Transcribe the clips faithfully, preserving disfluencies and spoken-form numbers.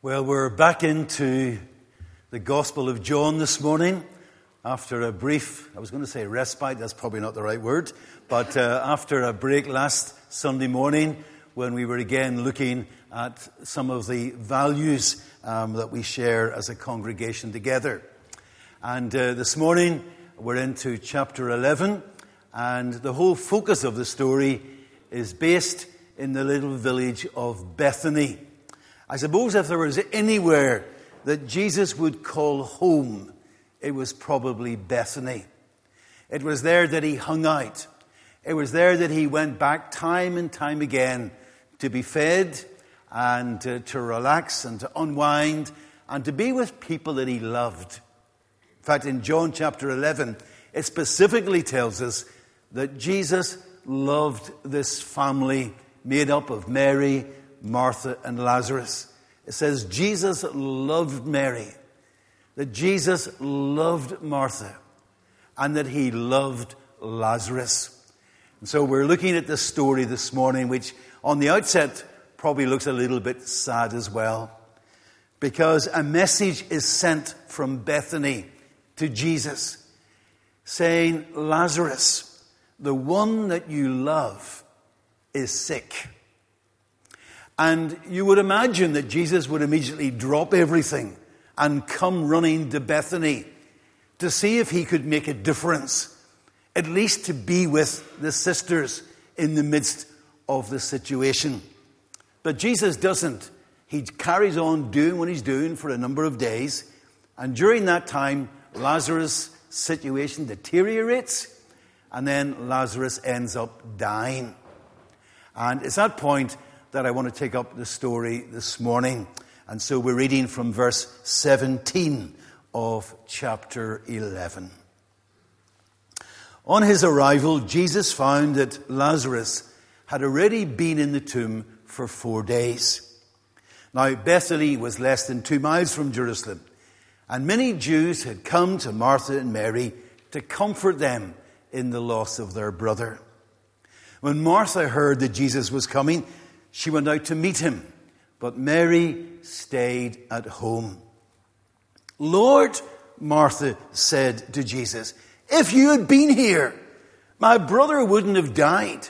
Well, we're back into the Gospel of John this morning after a brief, I was going to say respite, that's probably not the right word, but uh, after a break last Sunday morning when we were again looking at some of the values um, that we share as a congregation together. And uh, this morning we're into chapter eleven, and the whole focus of the story is based in the little village of Bethany. I suppose if there was anywhere that Jesus would call home, it was probably Bethany. It was there that he hung out. It was there that he went back time and time again to be fed and to, to relax and to unwind and to be with people that he loved. In fact, in John chapter eleven, it specifically tells us that Jesus loved this family made up of Mary, Martha and Lazarus. It says Jesus loved Mary, that Jesus loved Martha, and that he loved Lazarus. And so we're looking at this story this morning, which on the outset probably looks a little bit sad as well, because a message is sent from Bethany to Jesus saying, Lazarus, the one that you love, is sick. And you would imagine that Jesus would immediately drop everything and come running to Bethany to see if he could make a difference, at least to be with the sisters in the midst of the situation. But Jesus doesn't. He carries on doing what he's doing for a number of days. And during that time, Lazarus' situation deteriorates, and then Lazarus ends up dying. And it's that point that I want to take up the story this morning. And so we're reading from verse seventeen of chapter eleven. On his arrival, Jesus found that Lazarus had already been in the tomb for four days. Now, Bethany was less than two miles from Jerusalem, and many Jews had come to Martha and Mary to comfort them in the loss of their brother. When Martha heard that Jesus was coming, she went out to meet him, but Mary stayed at home. Lord, Martha said to Jesus, if you had been here, my brother wouldn't have died.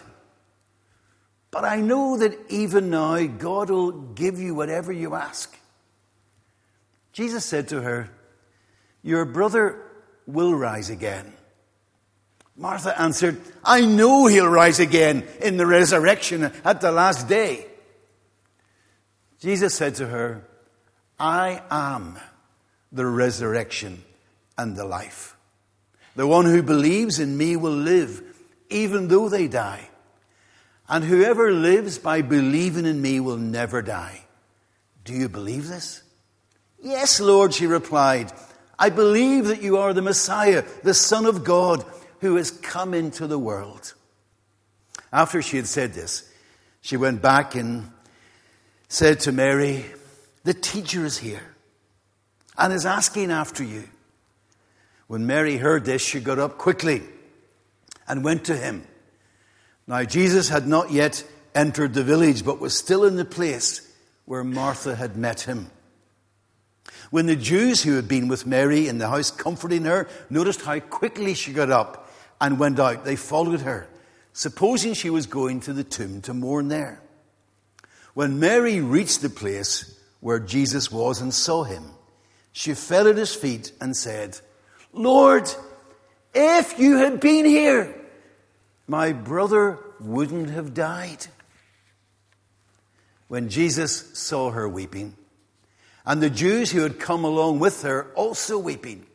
But I know that even now God will give you whatever you ask. Jesus said to her, your brother will rise again. Martha answered, I know he'll rise again in the resurrection at the last day. Jesus said to her, I am the resurrection and the life. The one who believes in me will live, even though they die. And whoever lives by believing in me will never die. Do you believe this? Yes, Lord, she replied. I believe that you are the Messiah, the Son of God, who has come into the world. After she had said this, she went back and said to Mary, the teacher is here and is asking after you. When Mary heard this, she got up quickly and went to him. Now Jesus had not yet entered the village, but was still in the place where Martha had met him. When the Jews who had been with Mary in the house comforting her noticed how quickly she got up and went out, they followed her, supposing she was going to the tomb to mourn there. When Mary reached the place where Jesus was and saw him, she fell at his feet and said, Lord, if you had been here, my brother wouldn't have died. When Jesus saw her weeping, and the Jews who had come along with her also weeping,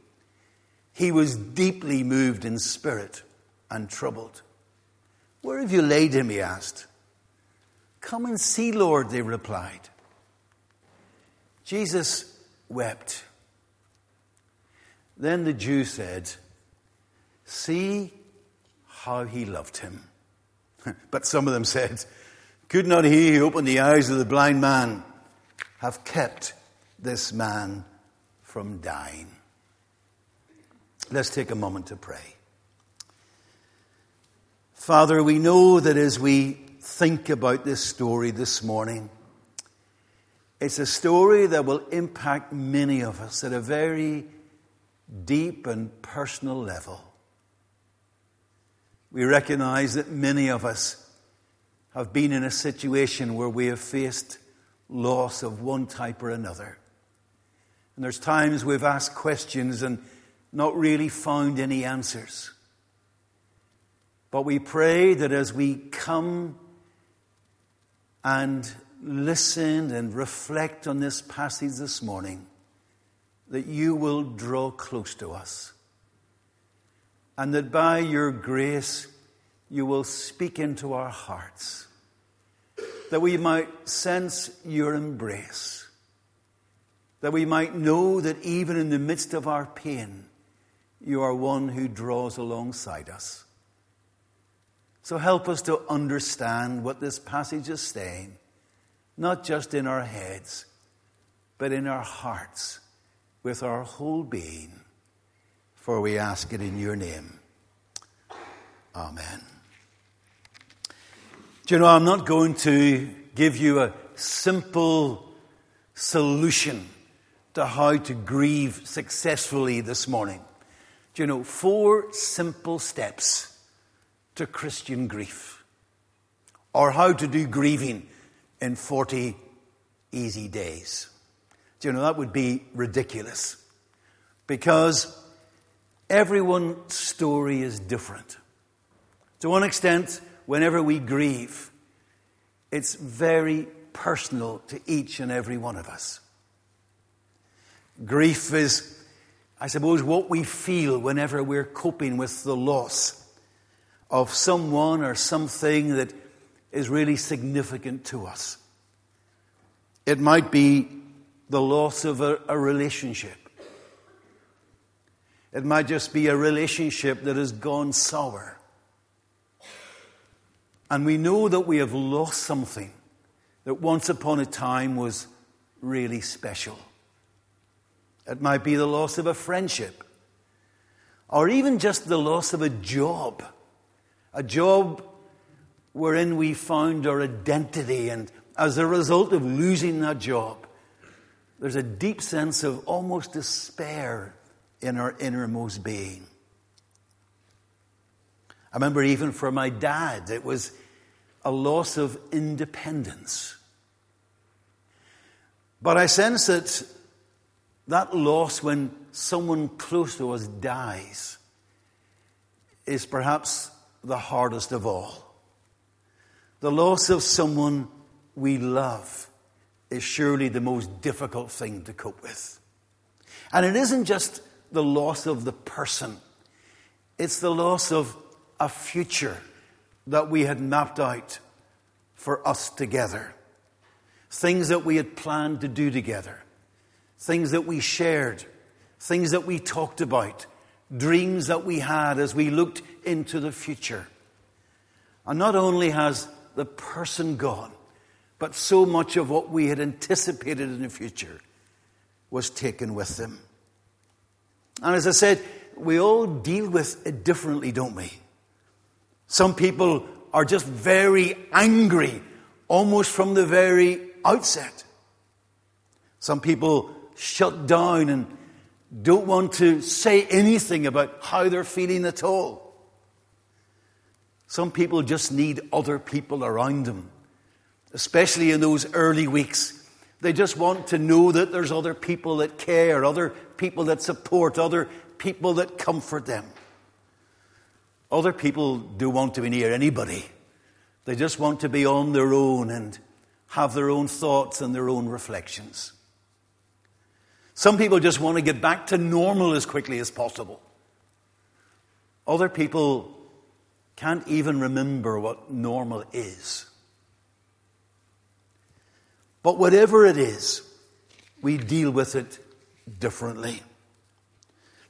he was deeply moved in spirit and troubled. Where have you laid him? He asked. Come and see, Lord, they replied. Jesus wept. Then the Jews said, see how he loved him. But some of them said, could not he who opened the eyes of the blind man have kept this man from dying? Let's take a moment to pray. Father, we know that as we think about this story this morning, It's a story that will impact many of us at a very deep and personal level. We recognize that many of us have been in a situation where we have faced loss of one type or another. And there's times we've asked questions and not really found any answers. But we pray that as we come and listen and reflect on this passage this morning, that you will draw close to us. And that by your grace, you will speak into our hearts. That we might sense your embrace. That we might know that even in the midst of our pain, you are one who draws alongside us. So help us to understand what this passage is saying, not just in our heads, but in our hearts, with our whole being, for we ask it in your name. Amen. Do you know, I'm not going to give you a simple solution to how to grieve successfully this morning. Do you know, four simple steps to Christian grief, or how to do grieving in forty easy days. Do you know, that would be ridiculous, because everyone's story is different. To one extent, whenever we grieve, it's very personal to each and every one of us. Grief is, I suppose, what we feel whenever we're coping with the loss of someone or something that is really significant to us. It might be the loss of a, a relationship. It might just be a relationship that has gone sour. And we know that we have lost something that once upon a time was really special. It might be the loss of a friendship, or even just the loss of a job, a job wherein we found our identity, and as a result of losing that job, there's a deep sense of almost despair in our innermost being. I remember even for my dad, it was a loss of independence. But I sense that that loss when someone close to us dies is perhaps the hardest of all. The loss of someone we love is surely the most difficult thing to cope with. And it isn't just the loss of the person. It's the loss of a future that we had mapped out for us together. Things that we had planned to do together. Things that we shared. Things that we talked about. Dreams that we had as we looked into the future. And not only has the person gone, but so much of what we had anticipated in the future was taken with them. And as I said, we all deal with it differently, don't we? Some people are just very angry, almost from the very outset. Some people shut down and don't want to say anything about how they're feeling at all. Some people just need other people around them. Especially in those early weeks, they just want to know that there's other people that care, other people that support, other people that comfort them. Other people don't want to be near anybody. They just want to be on their own and have their own thoughts and their own reflections. Some people just want to get back to normal as quickly as possible. Other people can't even remember what normal is. But whatever it is, we deal with it differently.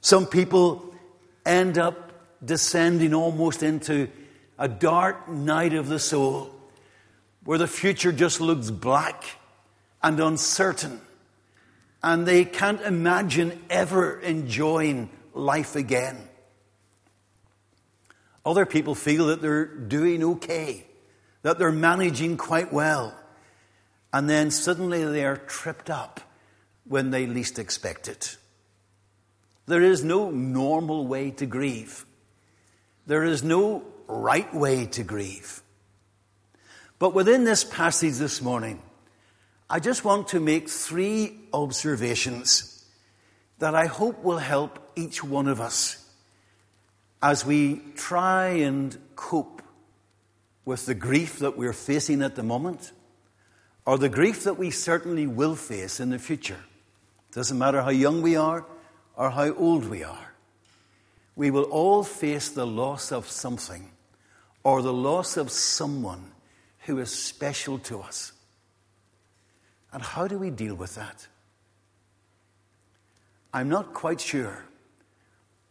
Some people end up descending almost into a dark night of the soul, where the future just looks black and uncertain, and they can't imagine ever enjoying life again. Other people feel that they're doing okay, that they're managing quite well, and then suddenly they are tripped up when they least expect it. There is no normal way to grieve. There is no right way to grieve. But within this passage this morning, I just want to make three observations that I hope will help each one of us as we try and cope with the grief that we're facing at the moment, or the grief that we certainly will face in the future. It doesn't matter how young we are or how old we are. We will all face the loss of something or the loss of someone who is special to us. And how do we deal with that? I'm not quite sure,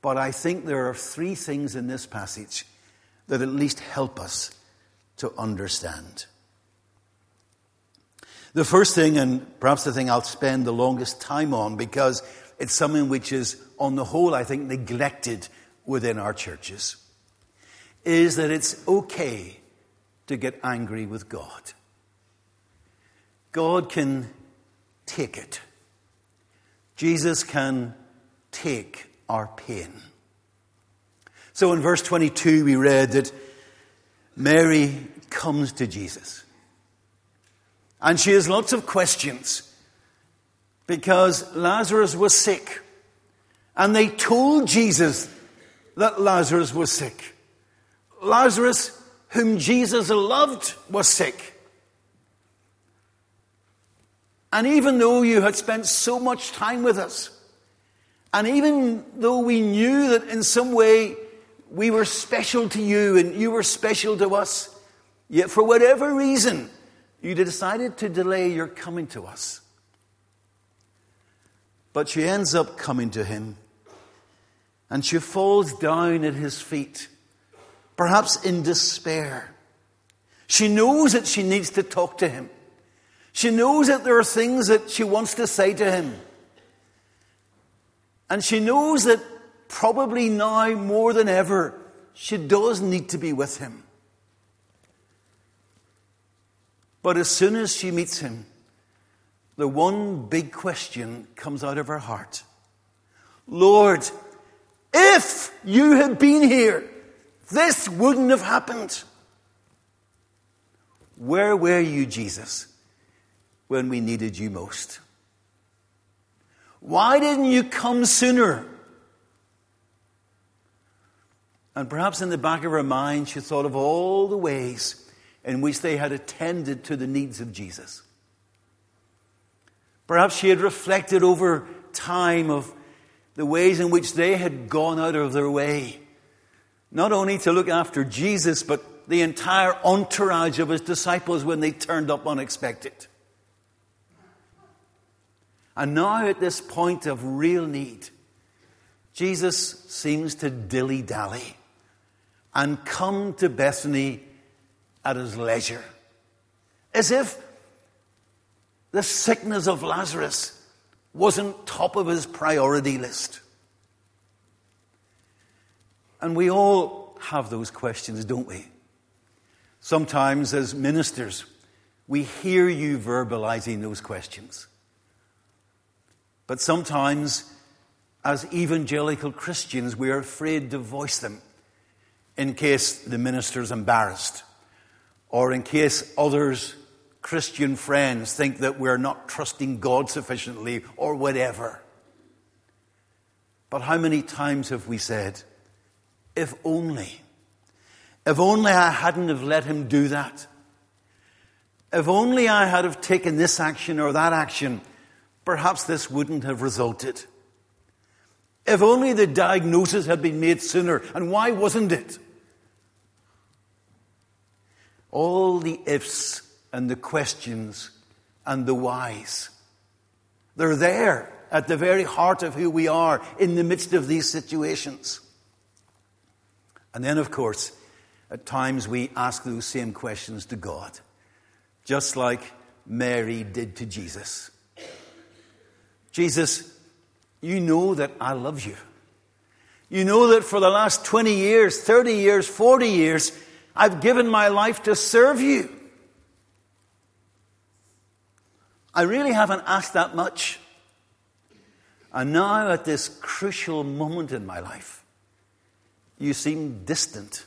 but I think there are three things in this passage that at least help us to understand. The first thing, and perhaps the thing I'll spend the longest time on, because it's something which is, on the whole, I think, neglected within our churches, is that it's okay to get angry with God. God can take it. Jesus can take our pain. So in verse twenty-two, we read that Mary comes to Jesus. And she has lots of questions, because Lazarus was sick. And they told Jesus that Lazarus was sick. Lazarus, whom Jesus loved, was sick. And even though you had spent so much time with us, and even though we knew that in some way we were special to you and you were special to us, yet for whatever reason, you decided to delay your coming to us. But she ends up coming to him, and she falls down at his feet, perhaps in despair. She knows that she needs to talk to him. She knows that there are things that she wants to say to him. And she knows that probably now more than ever, she does need to be with him. But as soon as she meets him, the one big question comes out of her heart. Lord, if you had been here, this wouldn't have happened. Where were you, Jesus, when we needed you most? Why didn't you come sooner? And perhaps in the back of her mind, she thought of all the ways in which they had attended to the needs of Jesus. Perhaps she had reflected over time of the ways in which they had gone out of their way, not only to look after Jesus, but the entire entourage of his disciples when they turned up unexpected. And now at this point of real need, Jesus seems to dilly-dally and come to Bethany at his leisure, as if the sickness of Lazarus wasn't top of his priority list. And we all have those questions, don't we? Sometimes as ministers, we hear you verbalizing those questions. But sometimes as evangelical Christians, we are afraid to voice them in case the minister's embarrassed, or in case others, Christian friends, think that we're not trusting God sufficiently or whatever. But how many times have we said, if only, if only I hadn't have let him do that. If only I had have taken this action or that action, perhaps this wouldn't have resulted. If only the diagnosis had been made sooner, and why wasn't it? All the ifs and the questions and the whys. They're there at the very heart of who we are in the midst of these situations. And then, of course, at times we ask those same questions to God, just like Mary did to Jesus. Jesus, you know that I love you. You know that for the last twenty years, thirty years, forty years, I've given my life to serve you. I really haven't asked that much. And now at this crucial moment in my life, you seem distant.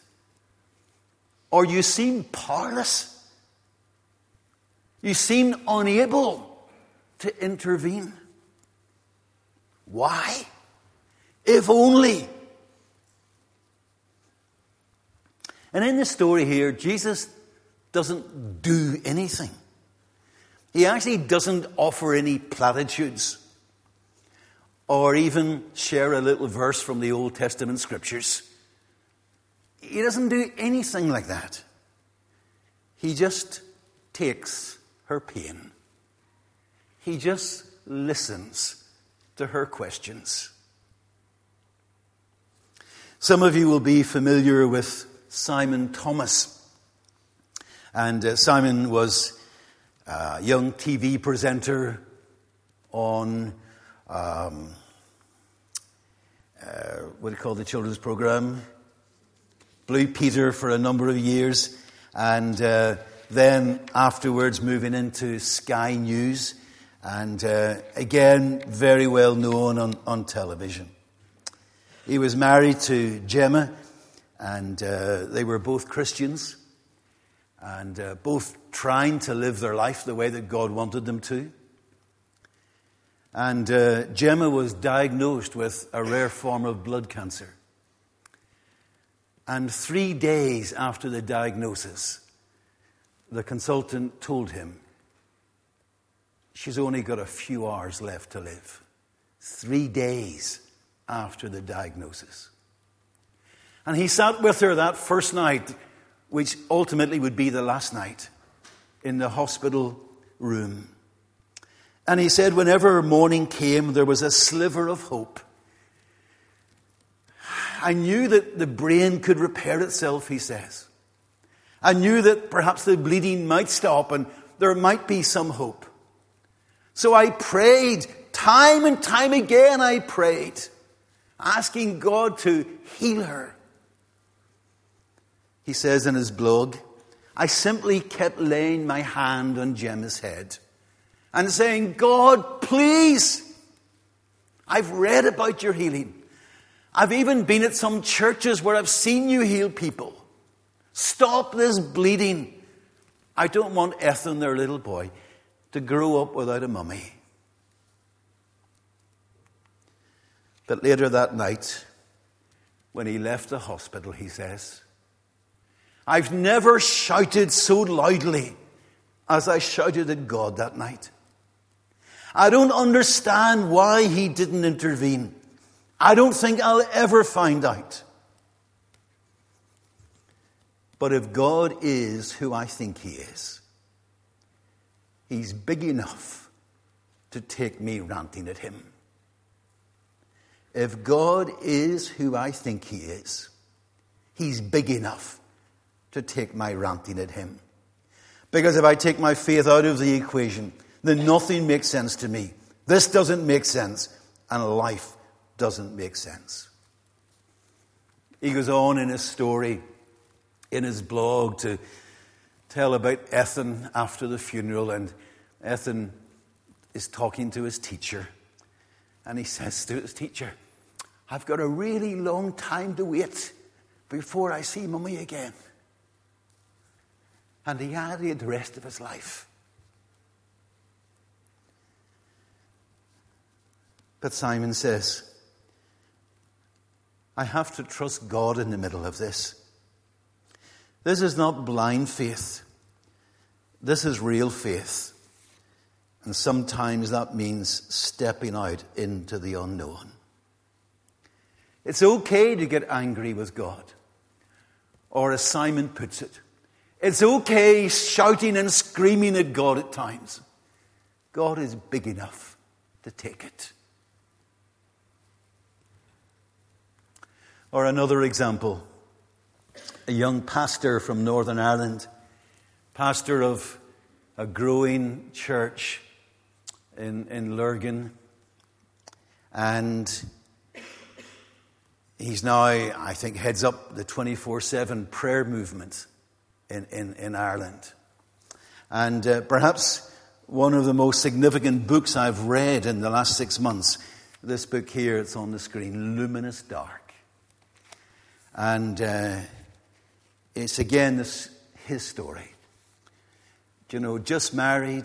Or you seem powerless. You seem unable to intervene. Why? If only. And in the story here, Jesus doesn't do anything. He actually doesn't offer any platitudes or even share a little verse from the Old Testament scriptures. He doesn't do anything like that. He just takes her pain. He just listens to her questions. Some of you will be familiar with Simon Thomas. And uh, Simon was a young T V presenter on, um, uh, what do you call the children's program? Blue Peter for a number of years. And uh, then afterwards moving into Sky News. And uh, again, very well known on, on television. He was married to Gemma, and uh, they were both Christians, and uh, both trying to live their life the way that God wanted them to. And uh, Gemma was diagnosed with a rare form of blood cancer. And three days after the diagnosis, the consultant told him, she's only got a few hours left to live. Three days after the diagnosis. And he sat with her that first night, which ultimately would be the last night, in the hospital room. And he said whenever morning came, there was a sliver of hope. I knew that the brain could repair itself, he says. I knew that perhaps the bleeding might stop and there might be some hope. So I prayed, time and time again I prayed, asking God to heal her. He says in his blog, I simply kept laying my hand on Gemma's head and saying, God, please, I've read about your healing. I've even been at some churches where I've seen you heal people. Stop this bleeding. I don't want Ethan, their little boy, to grow up without a mummy. But later that night, when he left the hospital, he says, I've never shouted so loudly as I shouted at God that night. I don't understand why he didn't intervene. I don't think I'll ever find out. But if God is who I think he is, he's big enough to take me ranting at him. If God is who I think he is, he's big enough to take my ranting at him. Because if I take my faith out of the equation, then nothing makes sense to me. This doesn't make sense, and life doesn't make sense. He goes on in his story, in his blog, to tell about Ethan after the funeral, and Ethan is talking to his teacher, and he says to his teacher, I've got a really long time to wait before I see Mummy again. And he added the rest of his life. But Simon says, I have to trust God in the middle of this. This is not blind faith. This is real faith. And sometimes that means stepping out into the unknown. It's okay to get angry with God. Or as Simon puts it, it's okay shouting and screaming at God at times. God is big enough to take it. Or another example, a young pastor from Northern Ireland, pastor of a growing church in, in Lurgan, and he's now, I think, heads up the twenty-four seven prayer movement In, in, in Ireland. And uh, perhaps one of the most significant books I've read in the last six months. This book here, it's on the screen, Luminous Dark. And uh, it's again this, his story. You know, just married,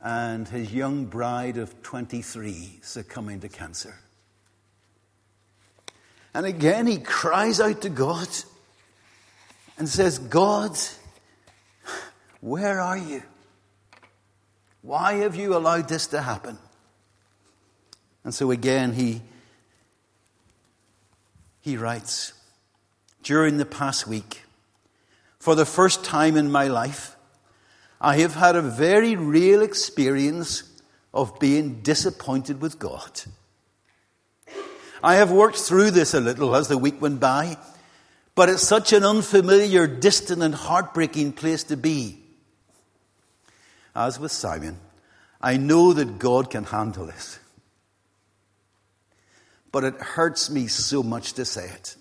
and his young bride of twenty-three succumbing to cancer. And again, he cries out to God and says, God, where are you? Why have you allowed this to happen? And so again, he, he writes, during the past week, for the first time in my life, I have had a very real experience of being disappointed with God. I have worked through this a little as the week went by, but it's such an unfamiliar, distant, and heartbreaking place to be. As with Simon, I know that God can handle this, but it hurts me so much to say it.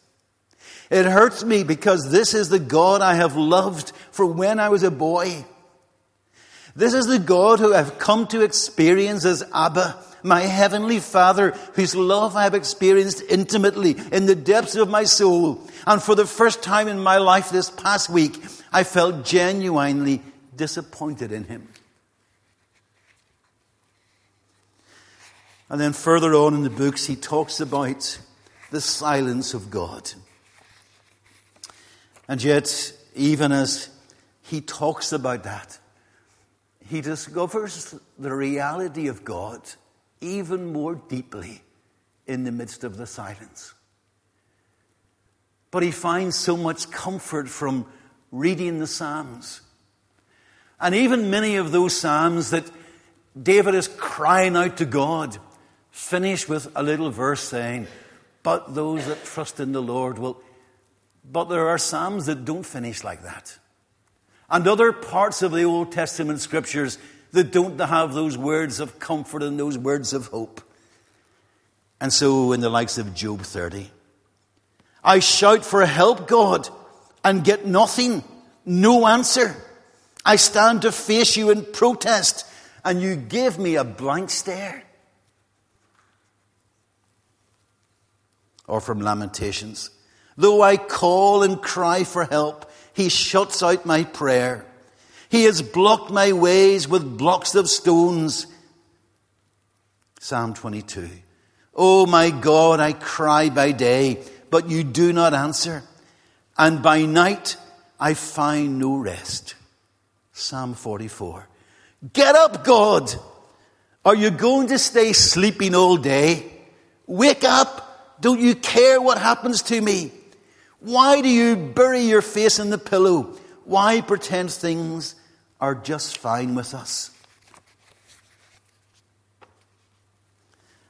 It hurts me because this is the God I have loved from when I was a boy. This is the God who I've come to experience as Abba, my Heavenly Father, whose love I have experienced intimately in the depths of my soul. And for the first time in my life this past week, I felt genuinely disappointed in him. And then further on in the books, he talks about the silence of God. And yet, even as he talks about that, he discovers the reality of God even more deeply in the midst of the silence. But he finds so much comfort from reading the Psalms. And even many of those Psalms that David is crying out to God finish with a little verse saying, but those that trust in the Lord will. But there are Psalms that don't finish like that. And other parts of the Old Testament scriptures that don't have those words of comfort and those words of hope. And so in the likes of Job thirty, I shout for help, God, and get nothing, no answer. I stand to face you in protest, and you give me a blank stare. Or from Lamentations, though I call and cry for help, he shuts out my prayer. He has blocked my ways with blocks of stones. Psalm twenty-two. Oh my God, I cry by day, but you do not answer. And by night, I find no rest. Psalm forty-four. Get up, God. Are you going to stay sleeping all day? Wake up. Don't you care what happens to me? Why do you bury your face in the pillow? Why pretend things are just fine with us?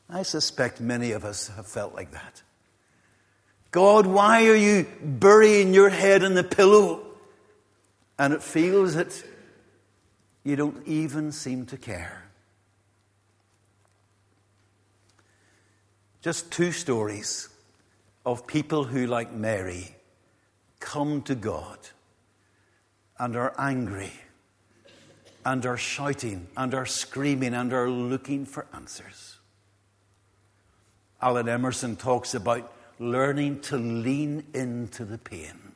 I suspect many of us have felt like that. God, why are you burying your head in the pillow? And it feels that you don't even seem to care. Just two stories of people who, like Mary, come to God and are angry and are shouting and are screaming and are looking for answers. Alan Emerson talks about learning to lean into the pain.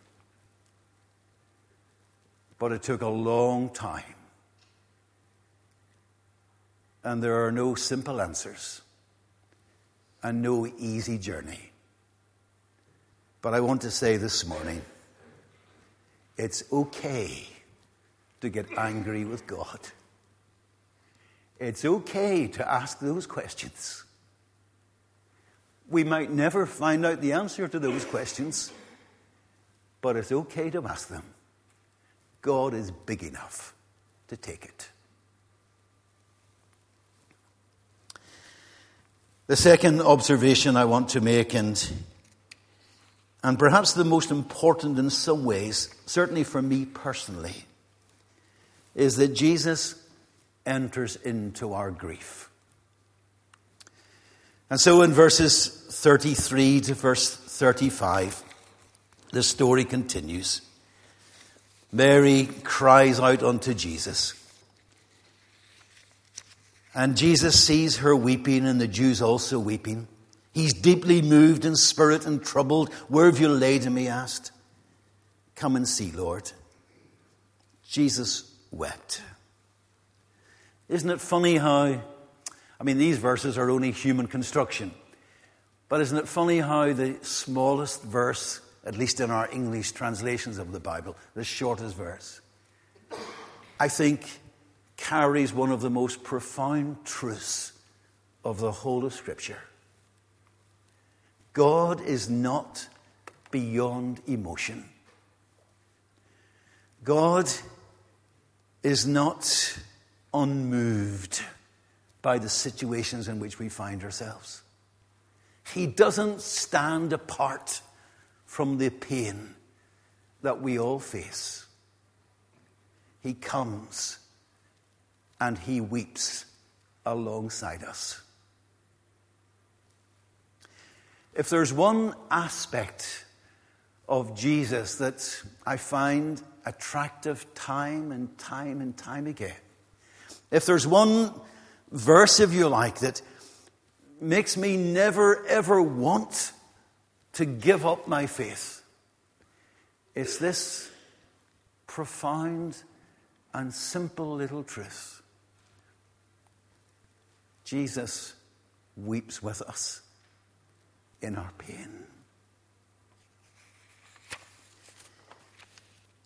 But it took a long time. And there are no simple answers and no easy journey. But I want to say this morning, it's okay to get angry with God. It's okay to ask those questions. We might never find out the answer to those questions, but it's okay to ask them. God is big enough to take it. The second observation I want to make, and And perhaps the most important in some ways, certainly for me personally, is that Jesus enters into our grief. And so in verses thirty-three to verse thirty-five, the story continues. Mary cries out unto Jesus. And Jesus sees her weeping and the Jews also weeping. He's deeply moved in spirit and troubled. Where have you laid him? He asked. Come and see, Lord. Jesus wept. Isn't it funny how, I mean, these verses are only human construction. But isn't it funny how the smallest verse, at least in our English translations of the Bible, the shortest verse, I think carries one of the most profound truths of the whole of Scripture. God is not beyond emotion. God is not unmoved by the situations in which we find ourselves. He doesn't stand apart from the pain that we all face. He comes and he weeps alongside us. If there's one aspect of Jesus that I find attractive time and time and time again, if there's one verse, if you like, that makes me never, ever want to give up my faith, it's this profound and simple little truth. Jesus weeps with us in our pain.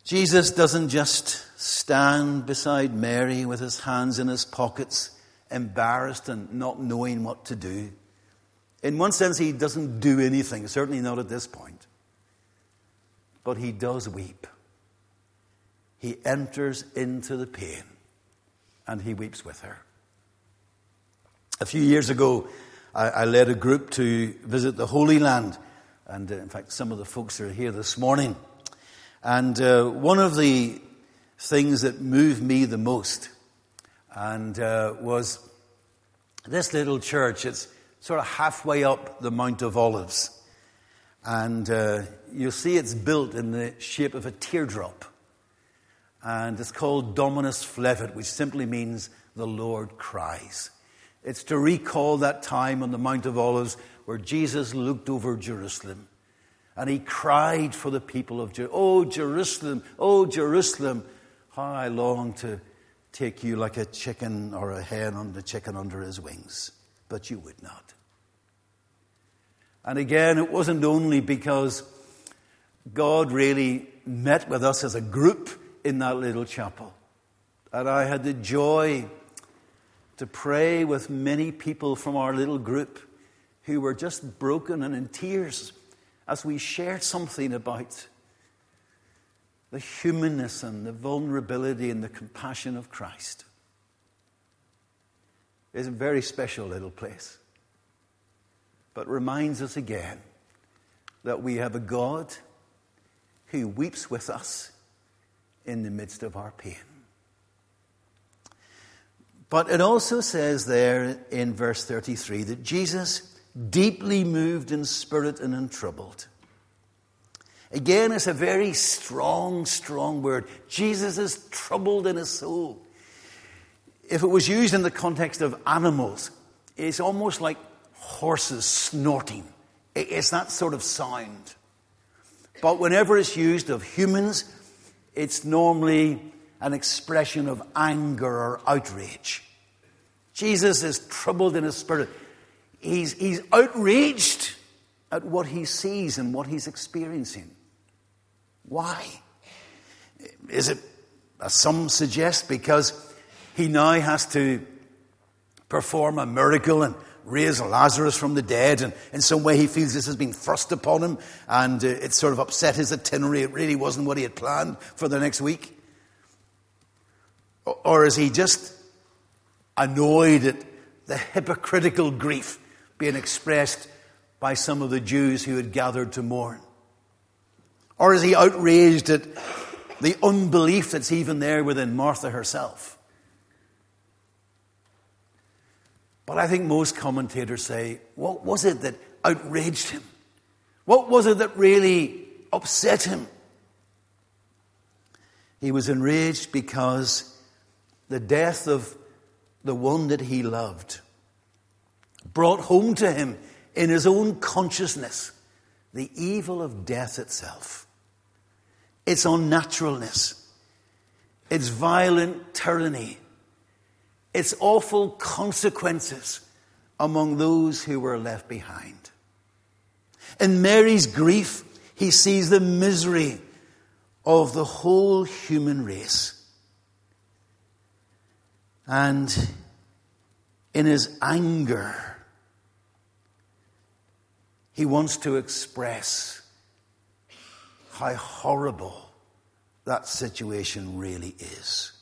Jesus doesn't just stand beside Mary with his hands in his pockets, embarrassed and not knowing what to do. In one sense, he doesn't do anything, certainly not at this point. But he does weep. He enters into the pain and he weeps with her. A few years ago, I, I led a group to visit the Holy Land. And uh, in fact, some of the folks are here this morning. And uh, one of the things that moved me the most and uh, was this little church. It's sort of halfway up the Mount of Olives. And uh, you'll see it's built in the shape of a teardrop. And it's called Dominus Flevit, which simply means the Lord cries. It's to recall that time on the Mount of Olives where Jesus looked over Jerusalem. And he cried for the people of Jerusalem. Oh, Jerusalem, oh, Jerusalem, how I long to take you like a chicken or a hen on the chicken under his wings. But you would not. And again, it wasn't only because God really met with us as a group in that little chapel. And I had the joy to pray with many people from our little group who were just broken and in tears, as we shared something about the humanness and the vulnerability and the compassion of Christ. It's a very special little place, but reminds us again that we have a God who weeps with us in the midst of our pain. But it also says there in verse thirty-three that Jesus, deeply moved in spirit and in troubled. Again, it's a very strong, strong word. Jesus is troubled in his soul. If it was used in the context of animals, it's almost like horses snorting. It's that sort of sound. But whenever it's used of humans, it's normally an expression of anger or outrage. Jesus is troubled in his spirit. He's, he's outraged at what he sees and what he's experiencing. Why? Is it, as some suggest, because he now has to perform a miracle and raise Lazarus from the dead, and in some way he feels this has been thrust upon him, and uh, it sort of upset his itinerary. It really wasn't what he had planned for the next week. Or, or is he just annoyed at the hypocritical grief being expressed by some of the Jews who had gathered to mourn? Or is he outraged at the unbelief that's even there within Martha herself? But I think most commentators say, what was it that outraged him? What was it that really upset him? He was enraged because the death of the one that he loved, brought home to him in his own consciousness the evil of death itself, its unnaturalness, its violent tyranny, its awful consequences among those who were left behind. In Mary's grief, he sees the misery of the whole human race. And in his anger, he wants to express how horrible that situation really is.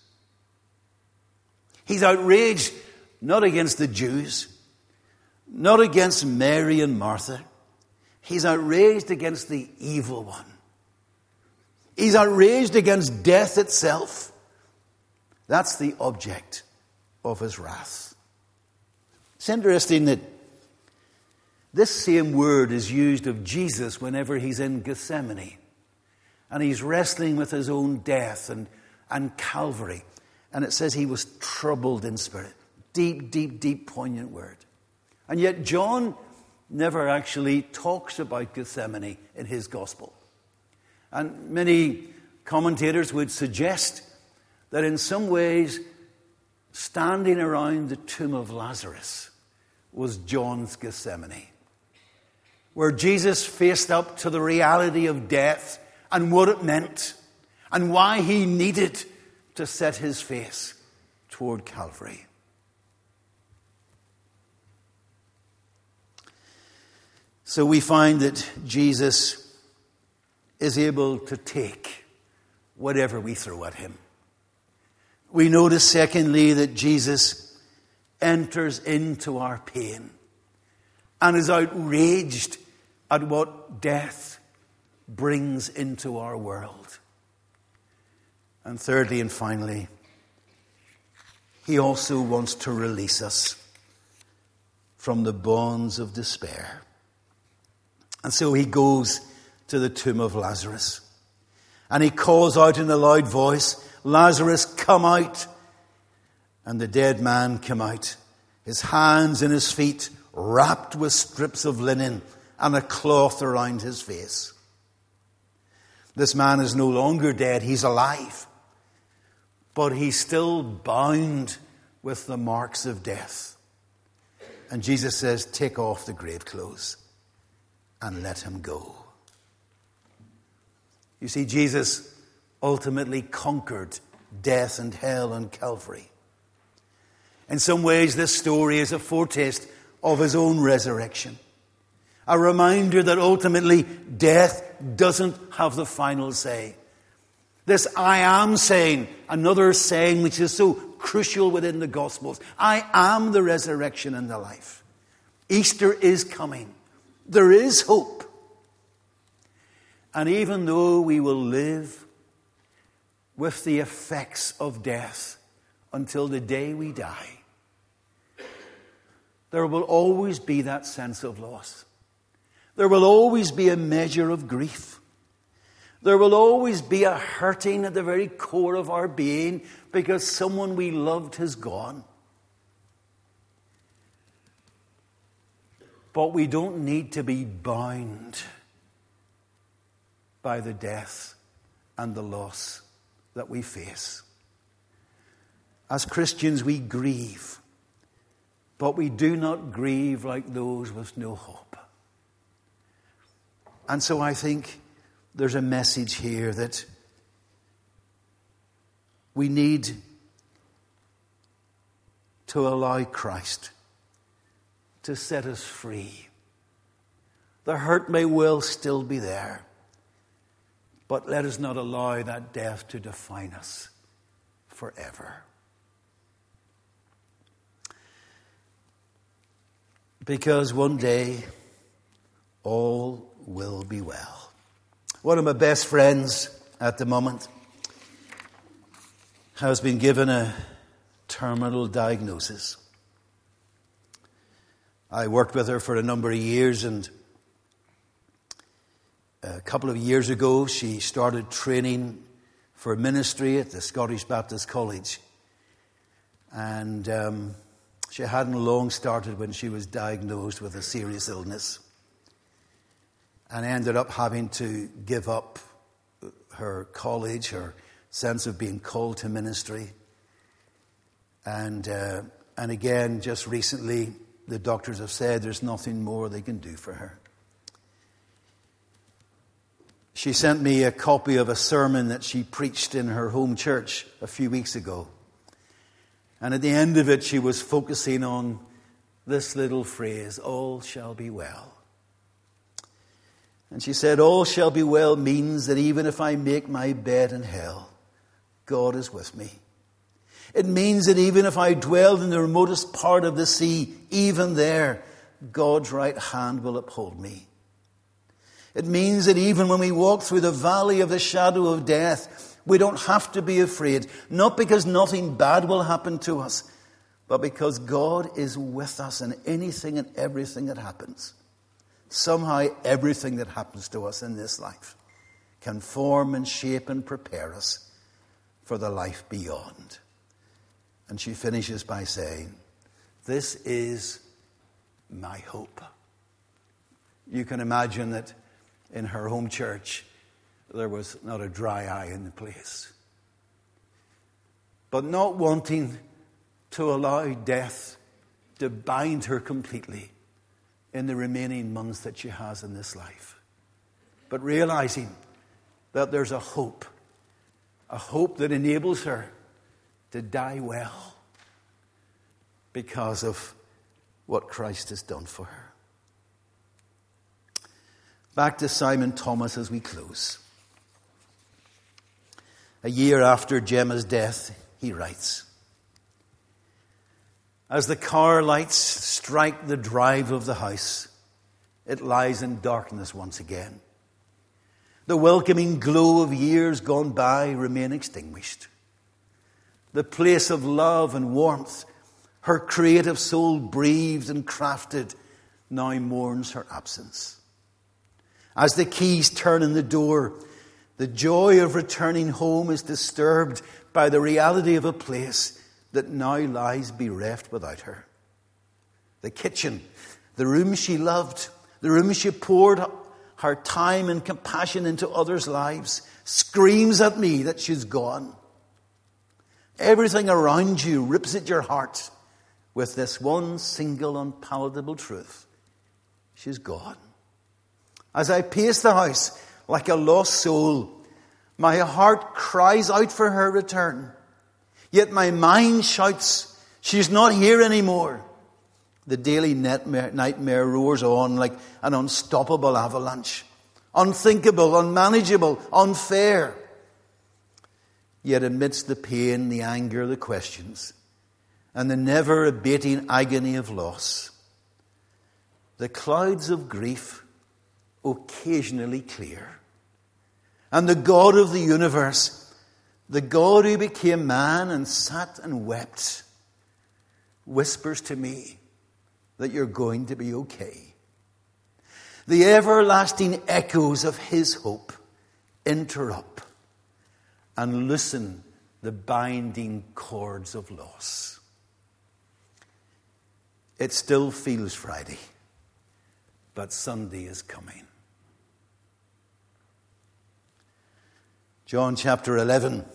He's outraged not against the Jews, not against Mary and Martha. He's outraged against the evil one. He's outraged against death itself. That's the object of his wrath. It's interesting that this same word is used of Jesus whenever he's in Gethsemane and he's wrestling with his own death and, and Calvary. And it says he was troubled in spirit. Deep, deep, deep, poignant word. And yet John never actually talks about Gethsemane in his gospel. And many commentators would suggest that in some ways, standing around the tomb of Lazarus was John's Gethsemane, where Jesus faced up to the reality of death and what it meant and why he needed to set his face toward Calvary. So we find that Jesus is able to take whatever we throw at him. We notice, secondly, that Jesus enters into our pain and is outraged at what death brings into our world. And thirdly and finally, he also wants to release us from the bonds of despair. And so he goes to the tomb of Lazarus. And he calls out in a loud voice, "Lazarus, come out." And the dead man came out, his hands and his feet wrapped with strips of linen and a cloth around his face. This man is no longer dead, he's alive. But he's still bound with the marks of death. And Jesus says, "Take off the grave clothes and let him go." You see, Jesus ultimately conquered death and hell on Calvary. In some ways, this story is a foretaste of his own resurrection, a reminder that ultimately death doesn't have the final say. This "I am" saying, another saying which is so crucial within the Gospels, "I am the resurrection and the life." Easter is coming. There is hope. And even though we will live with the effects of death until the day we die, there will always be that sense of loss. There will always be a measure of grief. There will always be a hurting at the very core of our being because someone we loved has gone. But we don't need to be bound by the death and the loss that we face. As Christians, we grieve, but we do not grieve like those with no hope. And so I think there's a message here that we need to allow Christ to set us free. The hurt may well still be there, but let us not allow that death to define us forever. Because one day, all will be well. One of my best friends at the moment has been given a terminal diagnosis. I worked with her for a number of years, and a couple of years ago, she started training for ministry at the Scottish Baptist College. and um, she hadn't long started when she was diagnosed with a serious illness and ended up having to give up her college, her sense of being called to ministry. And uh, and again, just recently, the doctors have said there's nothing more they can do for her. She sent me a copy of a sermon that she preached in her home church a few weeks ago. And at the end of it, she was focusing on this little phrase, all shall be well. And she said, all shall be well means that even if I make my bed in hell, God is with me. It means that even if I dwell in the remotest part of the sea, even there, God's right hand will uphold me. It means that even when we walk through the valley of the shadow of death, we don't have to be afraid, not because nothing bad will happen to us, but because God is with us in anything and everything that happens. Somehow everything that happens to us in this life can form and shape and prepare us for the life beyond. And she finishes by saying, this is my hope. You can imagine that in her home church, there was not a dry eye in the place. But not wanting to allow death to bind her completely in the remaining months that she has in this life, but realizing that there's a hope, a hope that enables her to die well because of what Christ has done for her. Back to Simon Thomas as we close. A year after Gemma's death, he writes, as the car lights strike the drive of the house, it lies in darkness once again. The welcoming glow of years gone by remain extinguished. The place of love and warmth, her creative soul breathed and crafted, now mourns her absence. As the keys turn in the door, the joy of returning home is disturbed by the reality of a place that now lies bereft without her. The kitchen, the room she loved, the room she poured her time and compassion into others' lives, screams at me that she's gone. Everything around you rips at your heart with this one single unpalatable truth. She's gone. As I pace the house like a lost soul, my heart cries out for her return. Yet my mind shouts, she's not here anymore. The daily nightmare, nightmare roars on like an unstoppable avalanche. Unthinkable, unmanageable, unfair. Yet amidst the pain, the anger, the questions, and the never-abating agony of loss, the clouds of grief occasionally clear. And the God of the universe, the God who became man and sat and wept, whispers to me that you're going to be okay. The everlasting echoes of his hope interrupt and loosen the binding cords of loss. It still feels Friday, but Sunday is coming. John chapter eleven.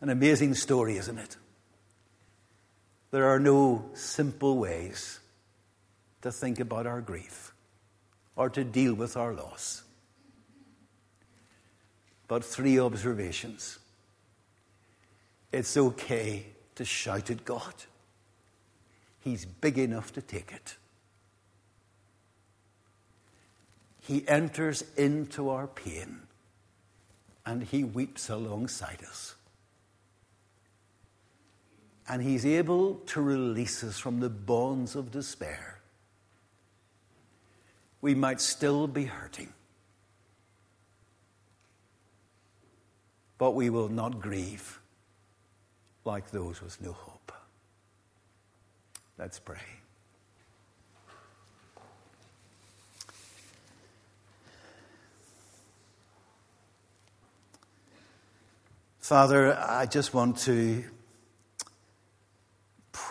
An amazing story, isn't it? There are no simple ways to think about our grief or to deal with our loss. But three observations. It's okay to shout at God. He's big enough to take it. He enters into our pain and he weeps alongside us. And he's able to release us from the bonds of despair. We might still be hurting, but we will not grieve like those with no hope. Let's pray. Father, I just want to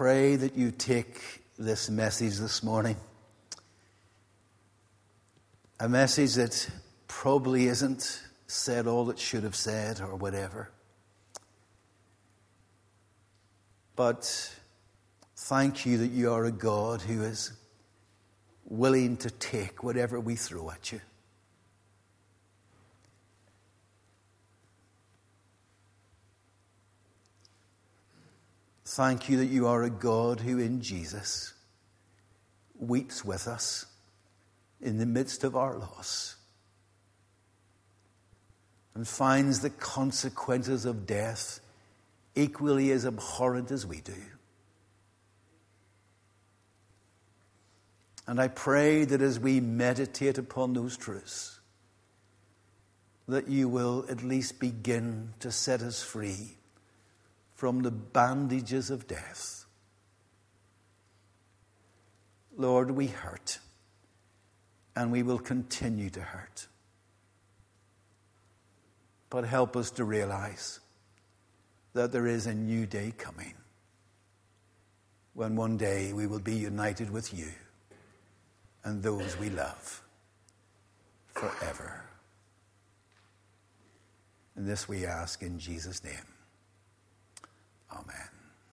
pray that you take this message this morning. A message that probably isn't said all it should have said or whatever. But thank you that you are a God who is willing to take whatever we throw at you. Thank you that you are a God who in Jesus weeps with us in the midst of our loss and finds the consequences of death equally as abhorrent as we do. And I pray that as we meditate upon those truths, that you will at least begin to set us free from the bandages of death. Lord, we hurt, and we will continue to hurt. But help us to realize that there is a new day coming, when one day we will be united with you and those we love forever. And this we ask in Jesus' name. Amen.